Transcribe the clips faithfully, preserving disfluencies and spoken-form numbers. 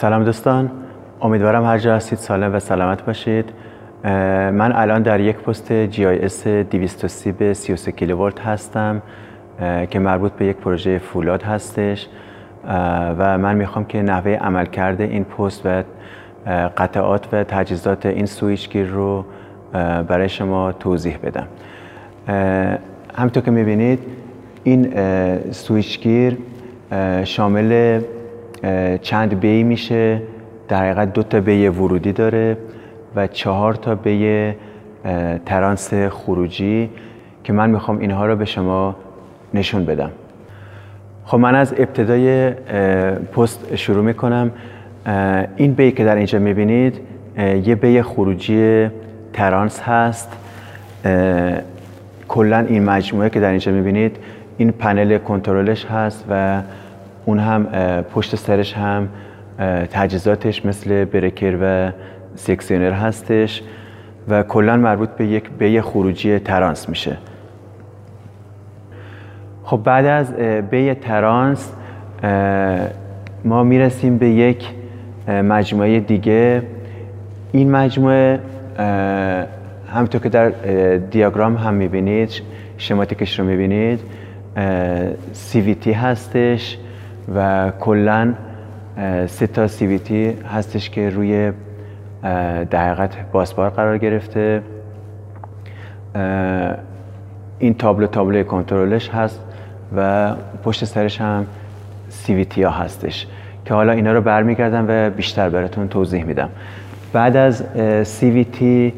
سلام دوستان، امیدوارم هر جا هستید سالم و سلامت باشید. من الان در یک پست جی آی اس دویست و سی به سی و سه کیلووات هستم که مربوط به یک پروژه فولاد هستش و من میخوام که نحوه عملکرد این پست و قطعات و تجهیزات این سویچگیر رو برای شما توضیح بدم. همونطور که میبینید این سویچگیر شامل چند بی میشه، در حقیقت دو تا بی ورودی داره و چهار تا بی ترانس خروجی که من میخوام اینها رو به شما نشون بدم. خب من از ابتدای پست شروع میکنم. این بی که در اینجا میبینید یه بی خروجی ترانس هست. کلا این مجموعه که در اینجا میبینید این پنل کنترلش هست و اون هم پشت سرش هم تجهیزاتش مثل برکر و سیکسیونر هستش و کلا مربوط به یک بی خروجی ترانس میشه. خب بعد از بی ترانس ما میرسیم به یک مجموعه دیگه. این مجموعه همونطور که در دیاگرام هم میبینید، شماتیکش رو میبینید، سی وی تی هستش و کلا سه تا سی وی تی هستش که روی در حقیقت باسبار قرار گرفته. این تابلو تابلو کنترلش هست و پشت سرش هم سی وی تی ها هستش که حالا اینا رو برمیگردم و بیشتر براتون توضیح میدم. بعد از سی وی تی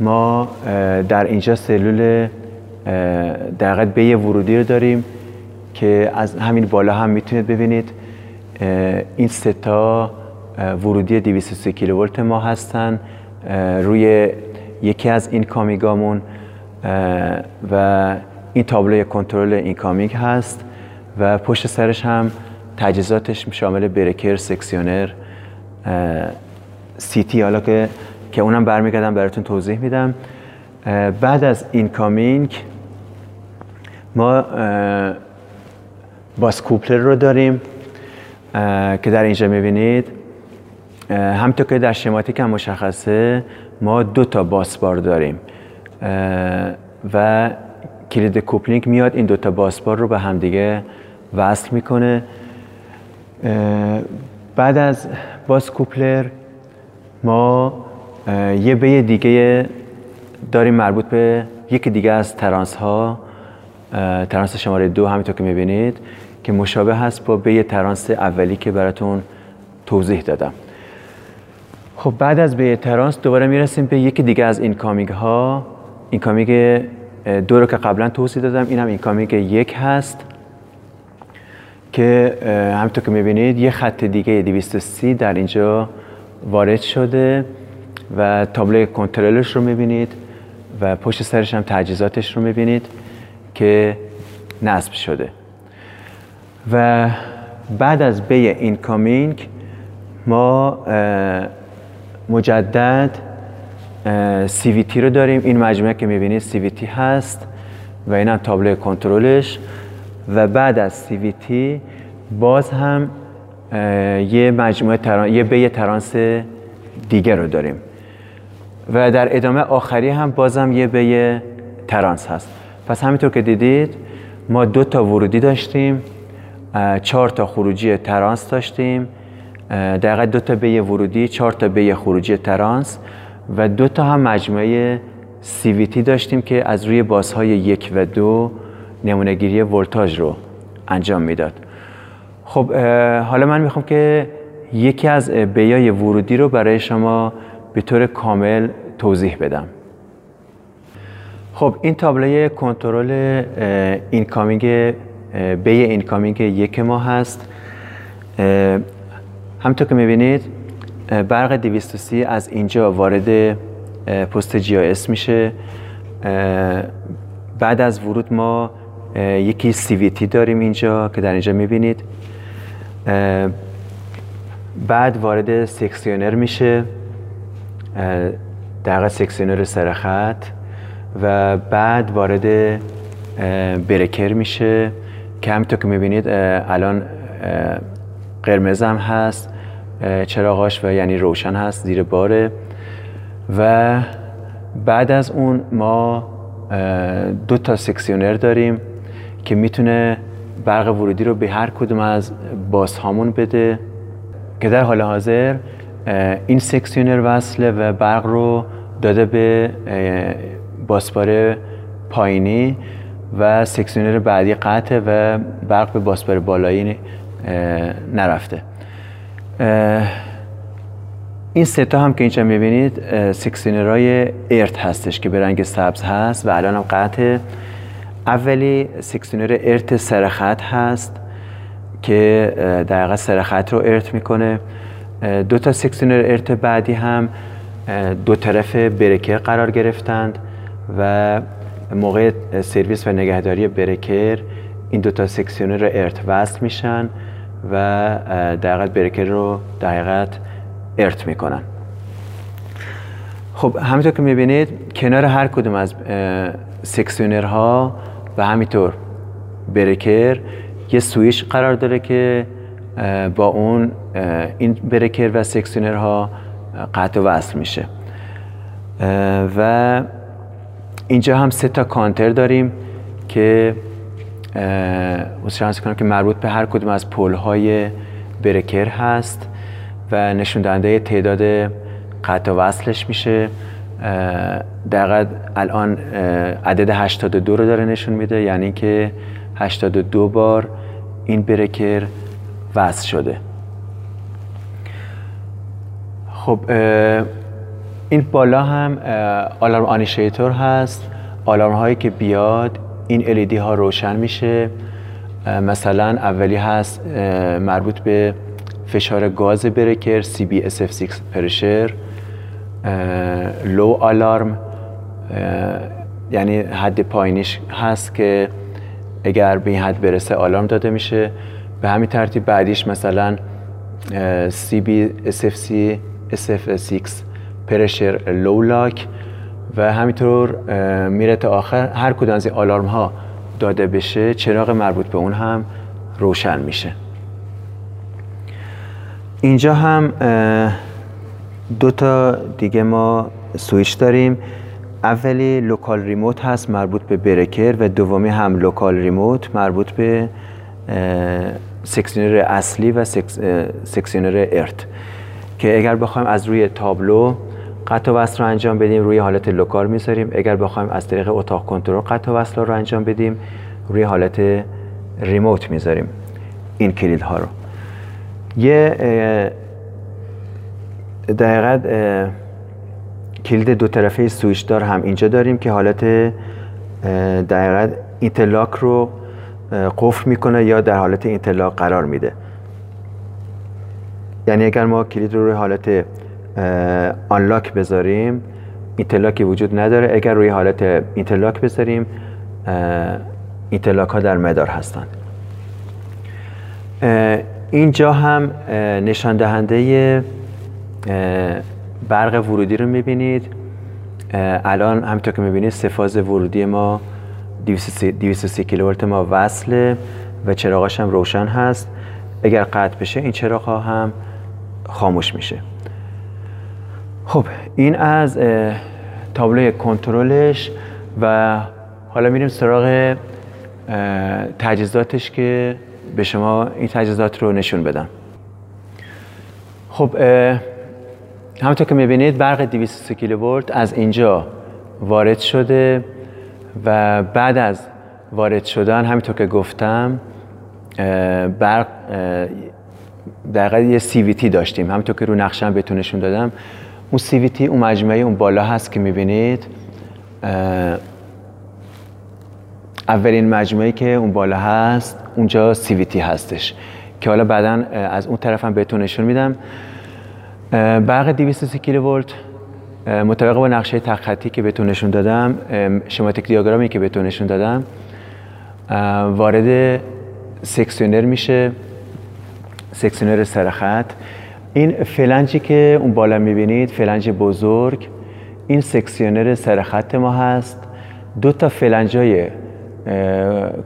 ما در اینجا سلول در حقیقت بی ورودی رو داریم که از همین بالا هم میتونید ببینید این سه تا ورودی دویست و سی کیلوولت ما هستن روی یکی از این کامیگامون و این تابلوی کنترل این کامیگ هست و پشت سرش هم تجهیزاتش شامل برکر، سکسیونر، سی تی حالا که که اونم برمیگردم براتون توضیح میدم. بعد از این کامینگ ما باس کوپلر رو داریم که در اینجا میبینید. همطور که در شماتیک هم مشخصه ما دو تا باسبار داریم و کلید کوپلینگ میاد این دو تا باسبار رو به همدیگه وصل میکنه. بعد از باس کوپلر ما یه بی دیگه داریم مربوط به یکی دیگه از ترانس ها، ترانس شماره دو، همینطور که میبینید که مشابه هست با بی ترانس اولی که براتون توضیح دادم. خب بعد از بی ترانس دوباره میرسیم به یکی دیگه از این کامیگ ها. این کامیگ دو رو که قبلا توضیح دادم، این هم این کامیگ یک هست که همینطور که میبینید یه خط دیگه دویست و سی در اینجا وارد شده و تابلوی کنترلش رو میبینید و پشت سرش هم تجهیزاتش رو میبینید که نصب شده. و بعد از بی این کامینگ ما مجدد سی وی تی رو داریم. این مجموعه که میبینید سی وی تی هست و این هم تابلوی کنترلش و بعد از سی وی تی باز هم یه مجموعه تران... یه بی ترانس دیگه رو داریم و در ادامه آخری هم بازم یه بی ترانس هست. پس همینطور که دیدید ما دو تا ورودی داشتیم، چهار تا خروجی ترانس داشتیم، دقیقا دو تا بی ورودی، چهار تا بی خروجی ترانس و دو تا هم مجموعه سی وی تی داشتیم که از روی بازهای یک و دو نمونهگیری ولتاژ رو انجام میداد. خب حالا من میخوام که یکی از بیای ورودی رو برای شما به طور کامل توضیح بدم. خب این تابلوی کنترل اینکامینگ بی اینکامینگ یک ما هست. همونطور که میبینید برق دویست و سی از اینجا وارد پست جی آی اس میشه. بعد از ورود ما یکی سی وی تی داریم اینجا که در اینجا میبینید. بعد وارد سکسیونر میشه، دقیقا سکسیونر سرخط و بعد وارد برکر میشه که همینطور که میبینید الان قرمز هم هست چراغاش و یعنی روشن هست، زیر باره. و بعد از اون ما دو تا سکسیونر داریم که میتونه برق ورودی رو به هر کدوم از باس هامون بده که در حال حاضر این سکسیونر وصله و برق رو داده به باسبار پایینی و سکسیونر بعدی قطعه و برق به باسبار بالایی نرفته. این ستا هم که اینجا میبینید سکسیونرهای ارت هستش که به رنگ سبز هست و الان هم قطعه. اولی سکسیونر ارت سرخط هست که در واقع سرخط رو ارت میکنه. دو تا سکسیونر ارت بعدی هم دو طرف برکر قرار گرفتند و موقع سرویس و نگهداری برکر این دو تا سکسیونر ارت وصل میشن و در واقع برکر رو در حقیقت ارت میکنن. خب همینطور که میبینید کنار هر کدوم از سکسیونرها و همینطور برکر یه سویچ قرار داره که با اون این برکر و سکسیونرها قطع وصل میشه. و اینجا هم سه تا کانتر داریم که اصلاً که مربوط به هر کدوم از پل‌های برکر هست و نشون دهنده تعداد قطع وصلش میشه. دقیقاً الان عدد هشتاد و دو رو داره نشون میده، یعنی که هشتاد و دو بار این برکر وصل شده. خب این بالا هم آلارم آنیشیتور هست، آلارم هایی که بیاد این ال ای دی ها روشن میشه. مثلا اولی هست مربوط به فشار گاز برکر سی بی اس اف سی پرشر، لو آلارم یعنی حد پایینیش هست که اگر به این حد برسه آلارم داده میشه. به همین ترتیب بعدیش مثلا سی بی اس اف سی اس اف سیکس پرشر لو لاک و همینطور میره تا آخر. هر کدوم از این آلارم ها داده بشه چراغ مربوط به اون هم روشن میشه. اینجا هم دو تا دیگه ما سویچ داریم، اولی لوکال ریموت هست مربوط به برکر و دومی هم لوکال ریموت مربوط به سکسیونر اصلی و سکسیونر ارت که اگر بخوایم از روی تابلو قطع وصل رو انجام بدیم روی حالت لوکال میذاریم، اگر بخوایم از طریق اتاق کنترل قطع وصل رو انجام بدیم روی حالت ریموت میذاریم این کلید ها رو. یه دقیقاً کلید دو طرفه سویچ دار هم اینجا داریم که حالت دقیقاً اینترلاک رو قفل میکنه یا در حالت اینترلاک قرار میده. یعنی اگر ما کلید رو روی حالت آنلاک بذاریم اینترلاکی وجود نداره، اگر روی حالت اینترلاک بذاریم اینترلاک ها در مدار هستند. اینجا هم نشان دهنده برق ورودی رو میبینید. الان همینطور که میبینید سه فاز ورودی ما دویست و سی کیلوولت ما وصله و چراغاش هم روشن هست. اگر قطع بشه این چراغ ها هم خاموش میشه. خب این از تابلوی کنترلش و حالا میریم سراغ تجهیزاتش که به شما این تجهیزات رو نشون بدم. خب همونطور که میبینید برق دویست و سی کیلوولت از اینجا وارد شده و بعد از وارد شدن همینطور که گفتم برق دقیقاً یه سی وی تی داشتیم، همونطور که رو نقشه هم بهتون نشون دادم. اون سی وی تی اون مجموعه اون بالا هست که میبینید، اولین مجموعه که اون بالا هست اونجا سی وی تی هستش که حالا بعدا از اون طرف هم بهتون نشون میدم. برق دویست و سی کیلوولت مطابق با نقشه تک خطی که بهتون نشون دادم، شماتیک دیاگرامی که بهتون نشون دادم، وارد سکسیونر میشه، سکسیونر سرخط. این فلنجی که اون بالا میبینید فلنج بزرگ این سکسیونر سرخط ما هست. دو تا فلنجای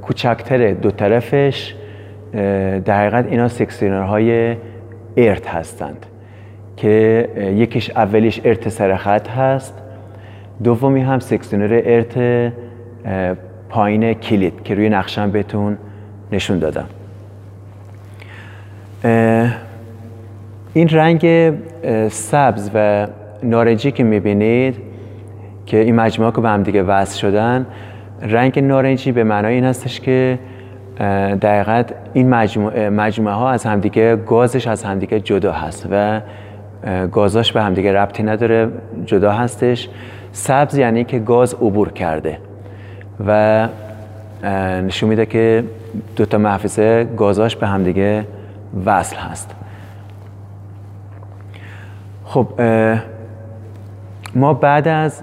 کوچکتر دو طرفش در حقیقت اینا سکسیونرهای ارت هستند که یکیش اولیش ارت سرخط هست، دومی هم سکسیونر ارت پایین کلید که روی نقشم بهتون نشون دادم. این رنگ سبز و نارنجی که میبینید که این مجموعه که به هم دیگه وصل شدن، رنگ نارنجی به معنای این هستش که دقیقاً این مجموعه, مجموعه ها از همدیگه، گازش از همدیگه جدا هست و گازاش به همدیگه ربطی نداره، جدا هستش. سبز یعنی که گاز عبور کرده و نشون میده که دو تا محفظه گازاش به همدیگه وصل هست. خب ما بعد از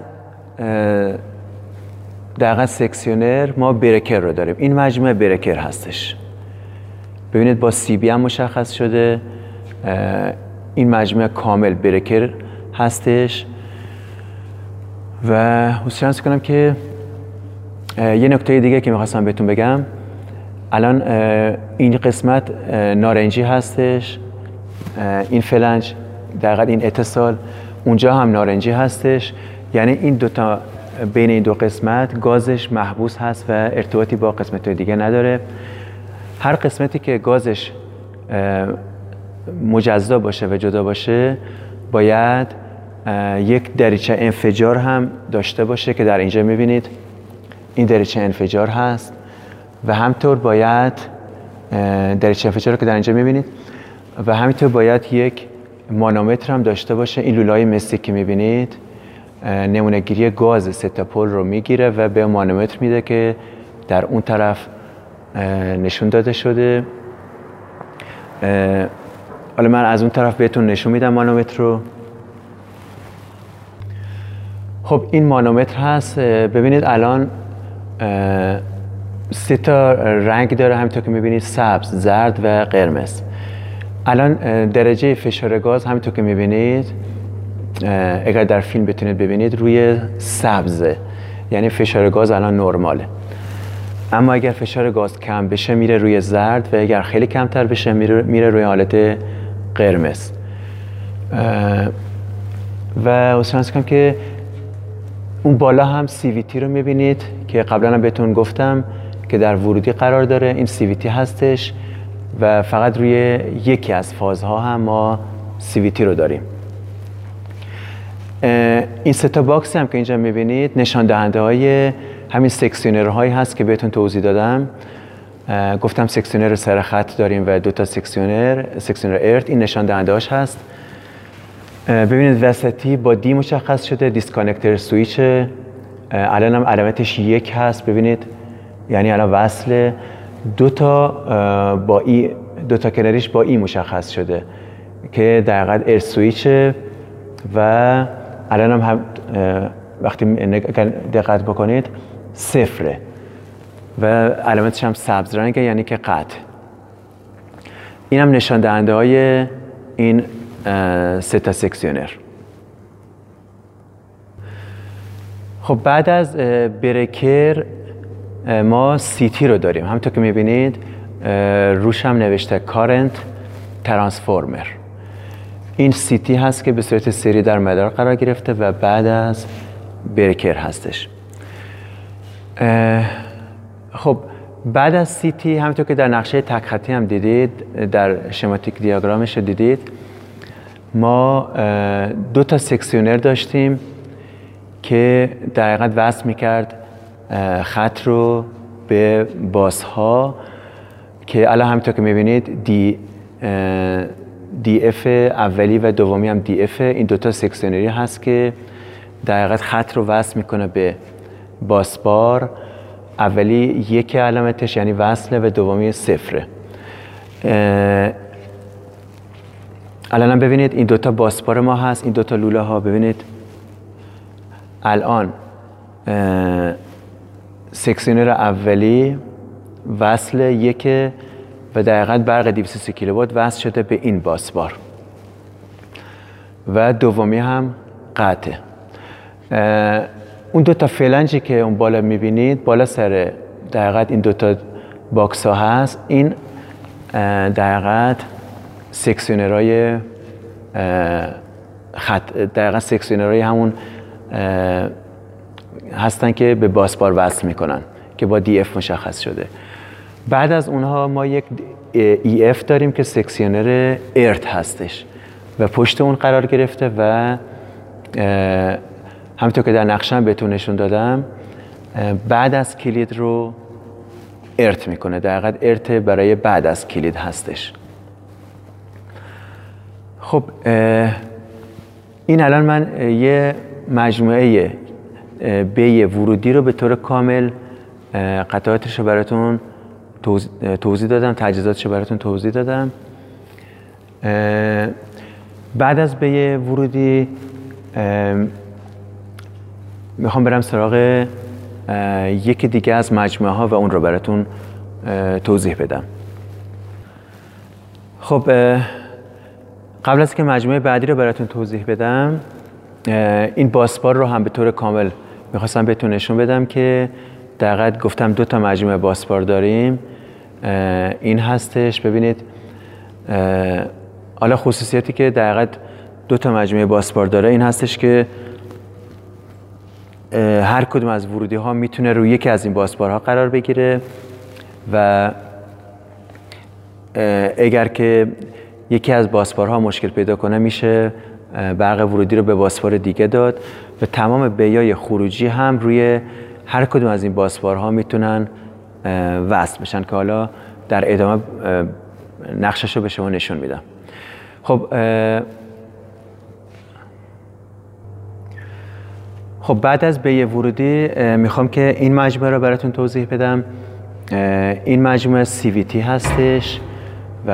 دقیقا سکسیونر ما برکر رو داریم. این مجموعه برکر هستش. ببینید با سی بی هم مشخص شده. این مجموعه کامل برکر هستش و حسرت کنم که یه نکته دیگه که میخواستم بهتون بگم، الان این قسمت نارنجی هستش، این فلنج دقیقا این اتصال اونجا هم نارنجی هستش، یعنی این دوتا بین این دو قسمت گازش محبوس هست و ارتباطی با قسمت دیگه نداره. هر قسمتی که گازش مجزا باشه و جدا باشه باید یک دریچه انفجار هم داشته باشه که در اینجا میبینید این دریچه انفجار هست و همطور باید دریچه انفجار که در اینجا میبینید و همینطور باید یک مانومتر هم داشته باشه. این لوله‌های مسی که میبینید نمونه گیری گاز ستاپل رو میگیره و به مانومتر میده که در اون طرف نشون داده شده. حالا من از اون طرف بهتون نشون میدم مانومتر رو. خب این مانومتر هست. ببینید الان سه تا رنگ داره، همینطور که میبینید سبز، زرد و قرمز. الان درجه فشار گاز همینطور که میبینید، اگر در فیلم بتونید ببینید، روی سبزه، یعنی فشار گاز الان نرماله. اما اگر فشار گاز کم بشه میره روی زرد و اگر خیلی کمتر بشه میره روی حالت قرمز. و اصلاً کنم که اون بالا هم سی وی تی رو میبینید که قبلا هم بهتون گفتم که در ورودی قرار داره. این سی وی تی هستش و فقط روی یکی از فازها هم ما سی وی تی رو داریم. این سه تا باکس هم که اینجا میبینید نشان دهنده های همین سکسیونر هایی هست که بهتون توضیح دادم. گفتم سکسیونر سرخط داریم و دو تا سکسیونر سکسیونر ارت، این نشان دهنده هاش هست. ببینید وسطی با دی مشخص شده، دیسکانکتر سویچ، الان هم علامتش یک هست، ببینید یعنی الان وصله. دو تا با ای، دو تا کناریش با ای مشخص شده که در حقیقت ارت سویچ و الان هم وقتی دقت بکنید صفره و علامتش هم سبز رنگه، یعنی که قطع. این هم نشان دهنده های این سه تا سکسیونر. خب بعد از برکر ما سیتی رو داریم، همونطور که میبینید روش هم نوشته کارنت ترانسفورمر. این سیتی هست که به صورت سری در مدار قرار گرفته و بعد از برکر هستش. خب بعد از سیتی همونطور که در نقشه تک خطی هم دیدید، در شماتیک دیاگرامش رو دیدید، ما دو تا سکسیونر داشتیم که در حقیقت وصل میکرد خط رو به باسها که الان همینطور که میبینید دی, دی اف اولی و دومی هم دی اف، این دوتا سکسیونری هست که در حقیقت خط رو وصل میکنه به باسبار. اولی یک علامتش یعنی وصله و دومی صفره. الان هم ببینید این دوتا باسبار ما هست، این دوتا لوله ها. ببینید الان سکسیونر اولی وصل یک و دقیقاً برق دویست و سی کیلووات وصل شده به این باسبار و دومی هم قطع. اون دوتا فلنجی که اون بالا میبینید، بالا سر دقیقاً این دوتا باکس ها هست، این دقیقاً سکسیونرهای خط دقیقا سکسیونرهای همون هستن که به باسبار وصل میکنن که با دی اف مشخص شده. بعد از اونها ما یک ای اف داریم که سکسیونر ارت هستش و پشت اون قرار گرفته و همونطور که در نقشه بهتون نشون دادم بعد از کلید رو ارت میکنه، در حقیقت ارت برای بعد از کلید هستش. خب این الان من یه مجموعه بی ورودی رو به طور کامل قطعاتش رو براتون توضیح دادم، تجهیزاتش رو براتون توضیح دادم. بعد از بی ورودی میخوام برم سراغ یکی دیگه از مجموعه ها و اون رو براتون توضیح بدم. خب قبل از که مجموعه بعدی رو براتون توضیح بدم این باسبار رو هم به طور کامل میخواستم بهتون نشون بدم که دقیقاً گفتم دو تا مجموعه باسبار داریم. این هستش، ببینید حالا خصوصیتی که دقیقاً دو تا مجموعه باسبار داره این هستش که هر کدوم از ورودی ها میتونه روی یکی از این باسبارها قرار بگیره و اگر که یکی از باسبارها مشکل پیدا کنه میشه برق ورودی رو به باسبار دیگه داد و تمام بیای خروجی هم روی هر کدوم از این باسبارها میتونن وصل بشن که حالا در ادامه نقشش رو به شما نشون میدم. خب خب بعد از بیه ورودی میخوام که این مجموعه رو براتون توضیح بدم. این مجموعه سی وی تی هستش و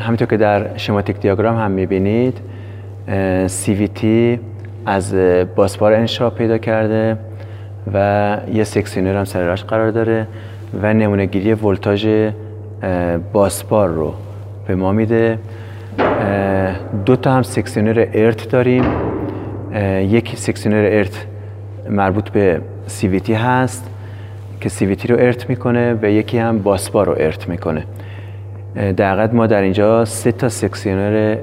همینطور که در شماتیک دیاگرام هم میبینید سی وی تی از باسبار انشا پیدا کرده و یه سکسیونر هم سرش قرار داره و نمونه گیری ولتاژ باسبار رو به ما میده. دو تا هم سکسیونر ارت داریم، یک سکسیونر ارت مربوط به سی وی تی هست که سی وی تی رو ارت میکنه و یکی هم باسبار رو ارت میکنه. دقیقاً ما در اینجا سه تا سکسیونر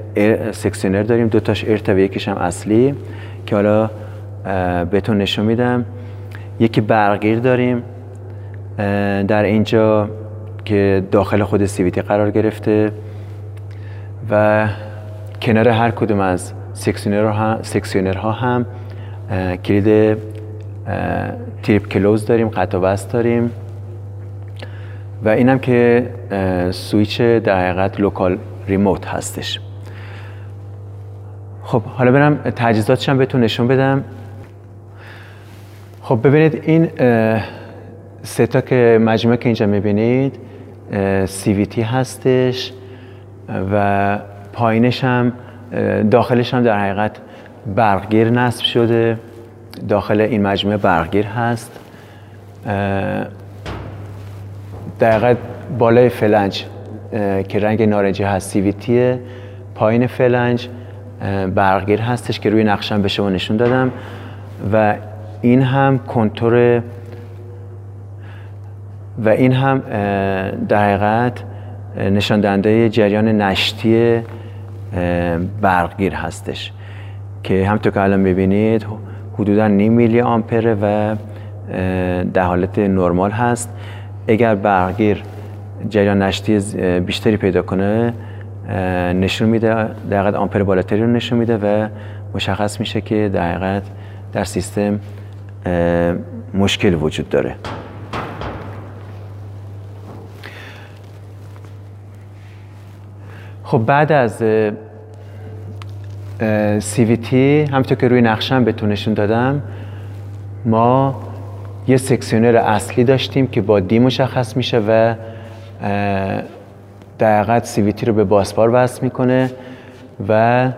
سکسیونر داریم، دو تاش ارت و یکیش هم اصلی که حالا بهتون نشون میدم. یکی برقگیر داریم در اینجا که داخل خود سی وی تی قرار گرفته و کنار هر کدوم از سکسیونر ها هم کلید تریپ کلوز داریم، قطع وصل داریم و اینم که سویچ در حقیقت لوکال ریموت هستش. خب حالا برم تجهیزاتش هم بهتون نشون بدم. خب ببینید این سه تا که مجموعه که اینجا میبینید سی وی تی هستش و پایینش هم داخلش هم در حقیقت برقگیر نصب شده، داخل این مجموعه برقگیر هست. در حقیقت بالای فلنج که رنگ نارنجی هست سی وی تی، پایین فلنج برقگیر هستش که روی نقشه به شما نشون دادم و این هم کنتور و این هم در حقیقت نشان دهنده جریان نشتی برقگیر هستش که همونطور که الان میبینید حدوداً نیم میلی آمپره و در حالت نرمال هست. اگر برقگیر جریان نشتی بیشتری پیدا کنه نشون میده، در حقیقت آمپر بالاتری رو نشون میده و مشخص میشه که در حقیقت در سیستم مشکل وجود داره. خب بعد از سی وی تی همونطور که روی نقشه‌ام بهتون نشون دادم ما یه سکسیونر اصلی داشتیم که با دی مشخص میشه و در حقیقت سی وی تی رو به باسبار وصل میکنه و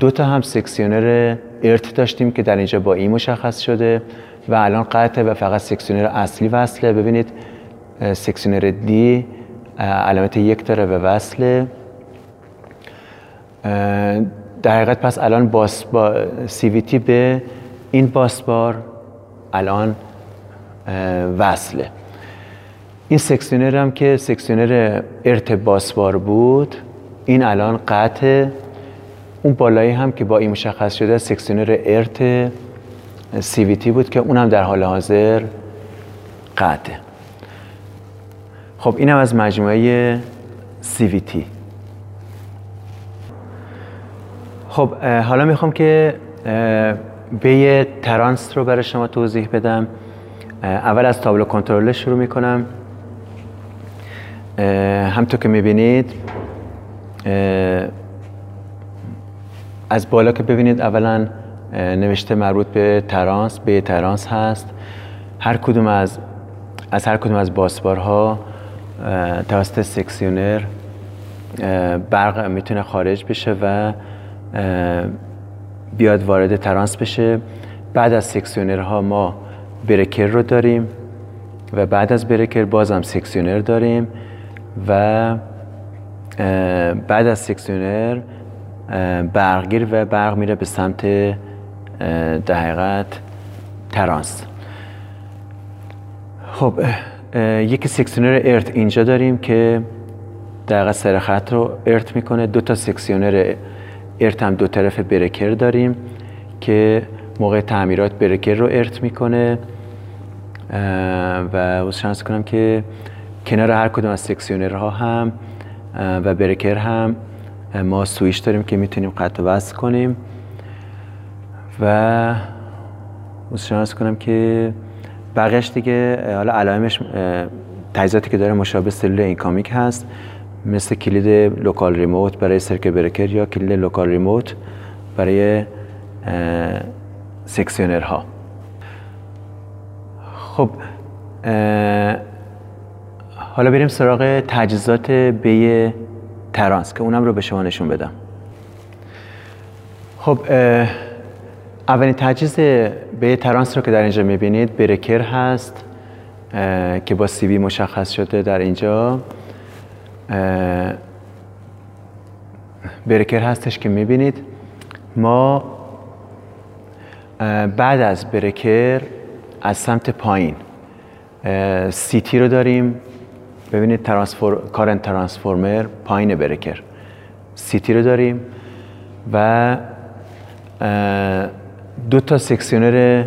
دو تا هم سکسیونر ارت داشتیم که در اینجا با ای مشخص شده و الان قطعه و فقط سکسیونر اصلی وصله. ببینید سکسیونر دی علامت یک داره و وصله. در حقیقت پس الان باس با سی وی تی به این باسبار الان وصله. این سکسیونر هم که سکسیونر ارت باسبار بود این الان قطعه، اون بالایی هم که با این مشخص شده سکسیونر ارت سی وی تی بود که اونم در حال حاضر قطعه. خب اینم از مجموعه سی وی تی. خب حالا میخوام که به ترانس رو برای شما توضیح بدم. اول از تابلو کنترل شروع میکنم. همطور که میبینید از بالا که ببینید اولا نوشته مربوط به ترانس، به ترانس هست. هر کدوم از از هر کدوم از باسبارها توسط سکسیونر برق میتونه خارج بشه و بیاد وارد ترانس بشه. بعد از سکسیونرها ما برکر رو داریم و بعد از برکر بازم سکسیونر داریم و بعد از سکسیونر برقگیر و برق میره به سمت در حقیقت ترانس. خب یکی سکسیونر ارت اینجا داریم که در حقیقت سر خط رو ارت میکنه. دو تا سکسیونر ارت هم دو طرف برکر داریم که موقع تعمیرات برکر رو ارت میکنه و شانس کنم که کنار هر کدوم از سکسیونرها هم و برکر هم ما سویش داریم که میتونیم قطع و وصل کنیم و شانس کنم که بقیهش دیگه حالا علائمش تجهیزاتی که داره مشابه سلول اینکامیک هست، مثل کلید لوکال ریموت برای سرکه برکر یا کلید لوکال ریموت برای سکسیونرها. خب حالا بریم سراغ تجهیزات بی ترانس که اونم رو به شما نشون بدم. خب اولین تجهیز بی ترانس رو که در اینجا میبینید برکر هست که با سی بی مشخص شده. در اینجا برکر هستش که میبینید ما بعد از برکر از سمت پایین سی تی رو داریم. ببینید ترانسفور کارنت ترانسفورمر پایین برکر سی تی رو داریم و دو تا سکسیونر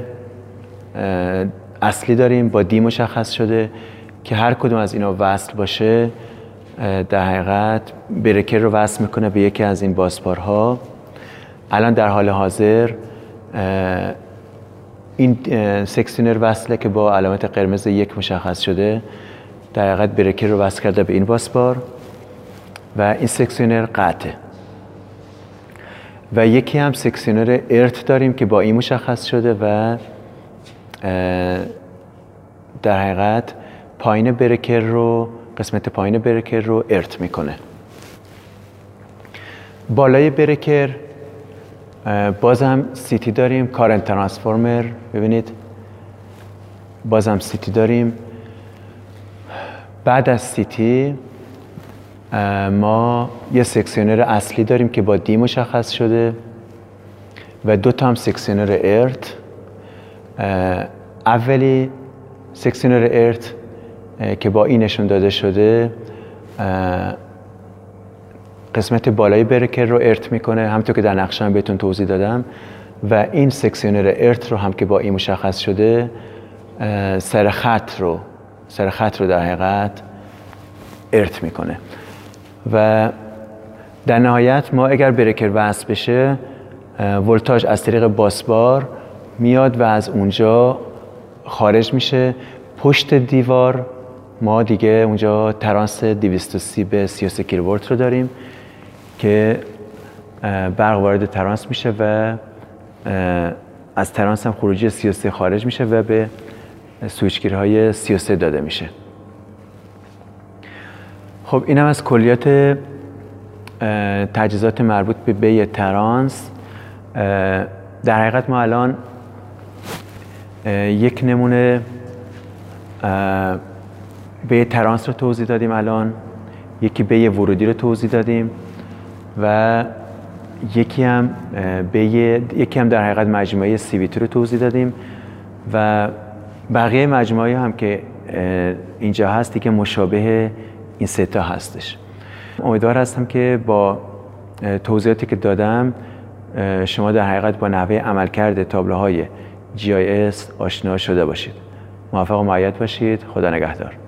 اصلی داریم با دی مشخص شده که هر کدوم از اینا وصل باشه در حقیقت برکر رو وصل میکنه به یکی از این باسپارها. الان در حال حاضر این سکسیونر وصله که با علامت قرمز یک مشخص شده در حقیقت برکر رو وصل کرده به این باسپار و این سکسیونر قطعه. و یکی هم سکسیونر ارت داریم که با این مشخص شده و در حقیقت پایین برکر رو قسمت پایین برکر رو ارت میکنه. بالای برکر بازم سی تی داریم کارنت ترانسفورمر. ببینید بازم سی تی داریم. بعد از سی تی ما یه سکسیونر اصلی داریم که با دی مشخص شده و دو تا هم سکسیونر ارت. اولی سکسیونر ارت که با این نشون داده شده قسمت بالای برکر رو ارت میکنه، همونطور که در نقشه هم بهتون توضیح دادم. و این سکسیونر ارت رو هم که با این مشخص شده سر خط رو سر خط رو در حقیقت ارت میکنه. و در نهایت ما اگر برکر وصل بشه ولتاژ از طریق باسبار میاد و از اونجا خارج میشه پشت دیوار. ما دیگه اونجا ترانس دویست و سی به سی و سه کیلووات رو داریم که برق وارد ترانس میشه و از ترانس هم خروجی سی و سه خارج میشه و به سویچگیرهای سی و سه داده میشه. خب اینم از کلیات تجهیزات مربوط به بی ترانس. در حقیقت ما الان یک نمونه بی ترانس رو توضیح دادیم، الان یکی بی ورودی رو توضیح دادیم و یکی هم بی یکی هم در حقیقت مجموعه سی وی تی رو توضیح دادیم و بقیه مجموعه هم که اینجا هستی که مشابه این سه تا هستش. امیدوار هستم که با توضیحاتی که دادم شما در حقیقت با نحوه عملکرد تابلوهای جی آی اس آشنا شده باشید. موفق و معید باشید. خدا نگهدار.